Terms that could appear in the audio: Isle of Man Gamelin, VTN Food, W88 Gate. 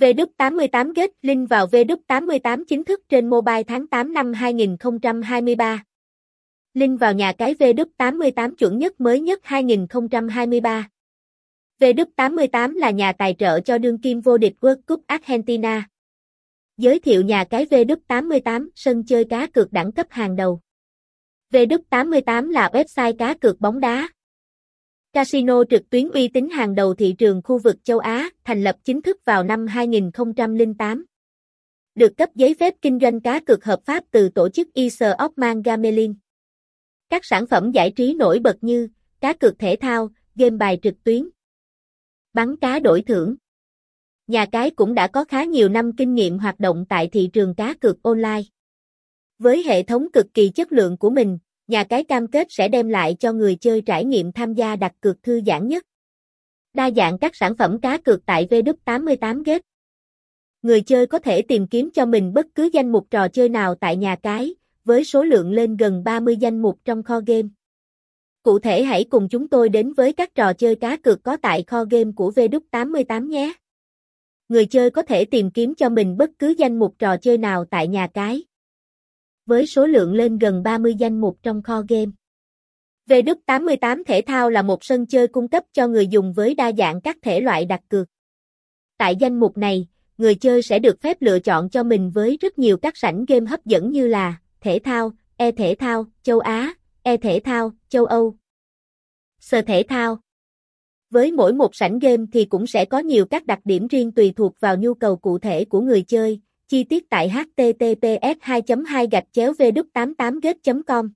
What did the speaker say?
W88 Gate link vào W88 chính thức trên mobile tháng 8 năm 2023. Link vào nhà cái W88 chuẩn nhất mới nhất 2023. W88 là nhà tài trợ cho đương kim vô địch World Cup Argentina. Giới thiệu nhà cái W88, sân chơi cá cược đẳng cấp hàng đầu. W88 là website cá cược bóng đá. Casino trực tuyến uy tín hàng đầu thị trường khu vực châu Á, thành lập chính thức vào năm 2008. Được cấp giấy phép kinh doanh cá cược hợp pháp từ tổ chức Isle of Man Gamelin. Các sản phẩm giải trí nổi bật như cá cược thể thao, game bài trực tuyến, bắn cá đổi thưởng. Nhà cái cũng đã có khá nhiều năm kinh nghiệm hoạt động tại thị trường cá cược online. Với hệ thống cực kỳ chất lượng của mình, nhà cái cam kết sẽ đem lại cho người chơi trải nghiệm tham gia đặt cược thư giãn nhất. Đa dạng các sản phẩm cá cược tại W88 Gate. Người chơi có thể tìm kiếm cho mình bất cứ danh mục trò chơi nào tại nhà cái, với số lượng lên gần 30 danh mục trong kho game. Cụ thể hãy cùng chúng tôi đến với các trò chơi cá cược có tại kho game của W88 nhé. Người chơi có thể tìm kiếm cho mình bất cứ danh mục trò chơi nào tại nhà cái, với số lượng lên gần 30 danh mục trong kho game. W88 Thể thao là một sân chơi cung cấp cho người dùng với đa dạng các thể loại đặt cược. Tại danh mục này, người chơi sẽ được phép lựa chọn cho mình với rất nhiều các sảnh game hấp dẫn như là thể thao, e-thể thao, châu Á, e-thể thao, châu Âu, sờ thể thao. Với mỗi một sảnh game thì cũng sẽ có nhiều các đặc điểm riêng tùy thuộc vào nhu cầu cụ thể của người chơi. Chi tiết tại https://w88gate.com.